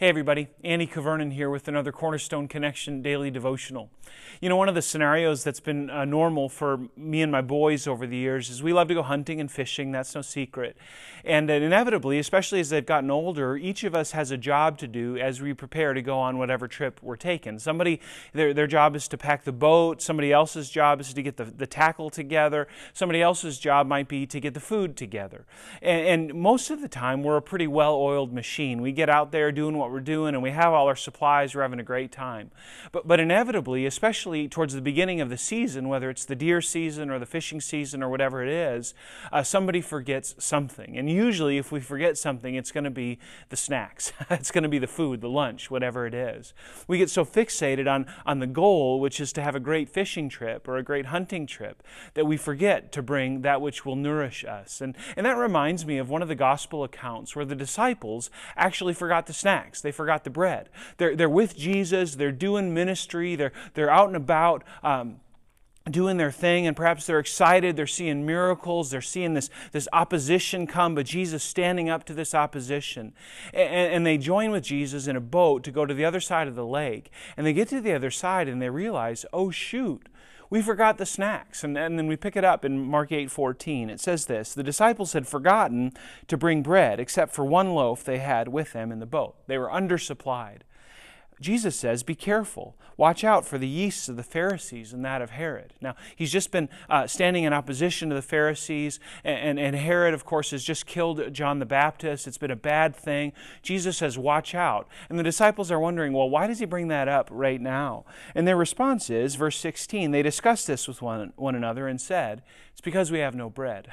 Hey everybody, Annie Kavernan here with another Cornerstone Connection Daily Devotional. You know, one of the scenarios that's been normal for me and my boys over the years is we love to go hunting and fishing, that's no secret. And inevitably, especially as they've gotten older, each of us has a job to do as we prepare to go on whatever trip we're taking. Somebody, their job is to pack the boat, somebody else's job is to get the tackle together, somebody else's job might be to get the food together. And most of the time, we're a pretty well-oiled machine. We get out there doing what we're doing and we have all our supplies, we're having a great time. But inevitably, especially towards the beginning of the season, whether it's the deer season or the fishing season or whatever it is, somebody forgets something. And usually if we forget something, it's going to be the snacks. It's going to be the food, the lunch, whatever it is. We get so fixated on the goal, which is to have a great fishing trip or a great hunting trip, that we forget to bring that which will nourish us. And that reminds me of one of the gospel accounts where the disciples actually forgot the snacks. They forgot the bread. They're with Jesus. They're doing ministry. They're out and about doing their thing, and perhaps they're excited. They're seeing miracles. They're seeing this opposition come, but Jesus standing up to this opposition. And they join with Jesus in a boat to go to the other side of the lake. And they get to the other side and they realize, oh shoot, we forgot the snacks. And then we pick it up in Mark 8:14. It says this, "The disciples had forgotten to bring bread except for one loaf they had with them in the boat." They were undersupplied. Jesus says, "Be careful. Watch out for the yeasts of the Pharisees and that of Herod." Now, he's just been standing in opposition to the Pharisees, and Herod, of course, has just killed John the Baptist. It's been a bad thing. Jesus says, "Watch out." And the disciples are wondering, well, why does he bring that up right now? And their response is, verse 16, "They discussed this with one another and said, 'It's because we have no bread.'"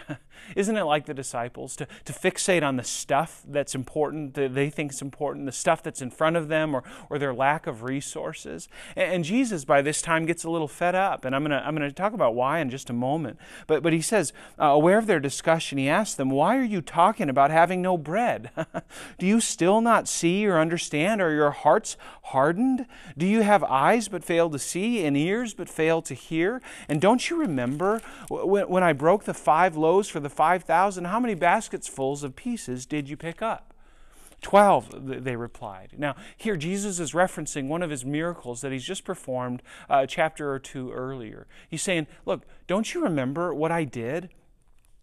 Isn't it like the disciples to fixate on the stuff that's important, that they think is important, the stuff that's in front of them or their lack of resources? And Jesus by this time gets a little fed up, and I'm going to talk about why in just a moment. But he says, aware of their discussion, he asked them, "Why are you talking about having no bread? Do you still not see or understand? Are your hearts hardened? Do you have eyes but fail to see and ears but fail to hear? And don't you remember when I broke the 5 loaves for the 5,000, how many baskets fulls of pieces did you pick up?" 12, they replied. Now, here Jesus is referencing one of his miracles that he's just performed a chapter or 2 earlier. He's saying, look, don't you remember what I did?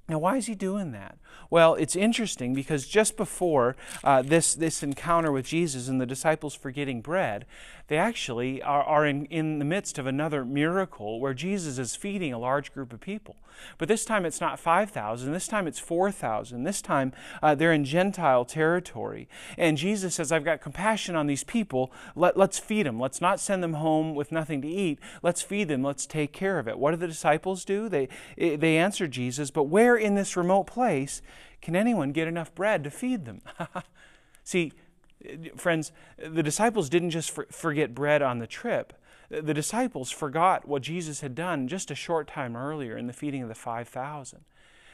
Now, why is he doing that? Well, it's interesting because just before this encounter with Jesus and the disciples forgetting bread, they actually are in the midst of another miracle where Jesus is feeding a large group of people. But this time it's not 5,000. This time it's 4,000. This time they're in Gentile territory. And Jesus says, "I've got compassion on these people. Let's feed them. Let's not send them home with nothing to eat. Let's feed them. Let's take care of it." What do the disciples do? They answer Jesus, "But where in this remote place can anyone get enough bread to feed them?" See, friends, the disciples didn't just forget bread on the trip. The disciples forgot what Jesus had done just a short time earlier in the feeding of the 5,000.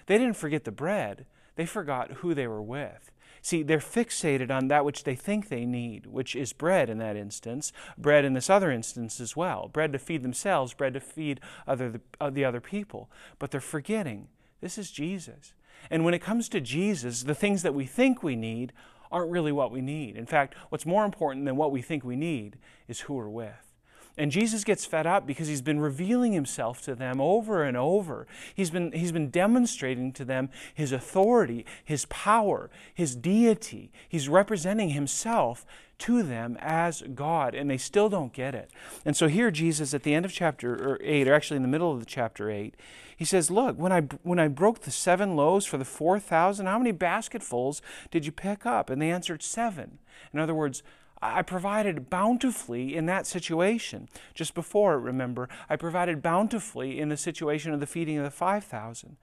They didn't forget the bread. They forgot who they were with. See, they're fixated on that which they think they need, which is bread in that instance, bread in this other instance as well, bread to feed themselves, bread to feed the other people. But they're forgetting this is Jesus. And when it comes to Jesus, the things that we think we need aren't really what we need. In fact, what's more important than what we think we need is who we're with. And Jesus gets fed up because he's been revealing himself to them over and over. He's been demonstrating to them his authority, his power, his deity. He's representing himself to them as God, and they still don't get it. And so here Jesus at the end of chapter 8, or actually in the middle of the chapter 8, he says, "Look, when I broke the 7 loaves for the 4,000, how many basketfuls did you pick up?" And they answered, 7. In other words, I provided bountifully in that situation. Just before, remember, I provided bountifully in the situation of the feeding of the 5,000.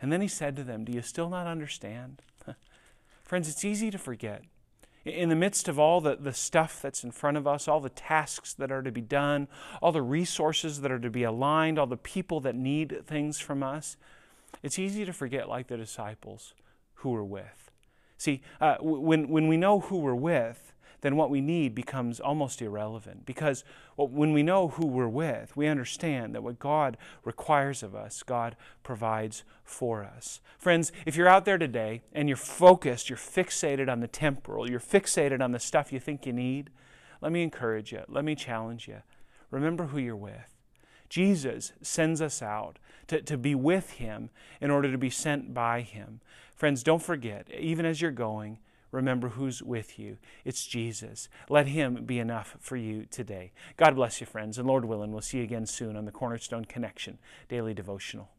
And then he said to them, "Do you still not understand?" Friends, it's easy to forget. In the midst of all the stuff that's in front of us, all the tasks that are to be done, all the resources that are to be aligned, all the people that need things from us, it's easy to forget, like the disciples, who we're with. See, when we know who we're with, then what we need becomes almost irrelevant. Because when we know who we're with, we understand that what God requires of us, God provides for us. Friends, if you're out there today and you're focused, you're fixated on the temporal, you're fixated on the stuff you think you need, let me encourage you. Let me challenge you. Remember who you're with. Jesus sends us out to be with Him in order to be sent by Him. Friends, don't forget, even as you're going, remember who's with you. It's Jesus. Let Him be enough for you today. God bless you, friends, and Lord willing, we'll see you again soon on the Cornerstone Connection Daily Devotional.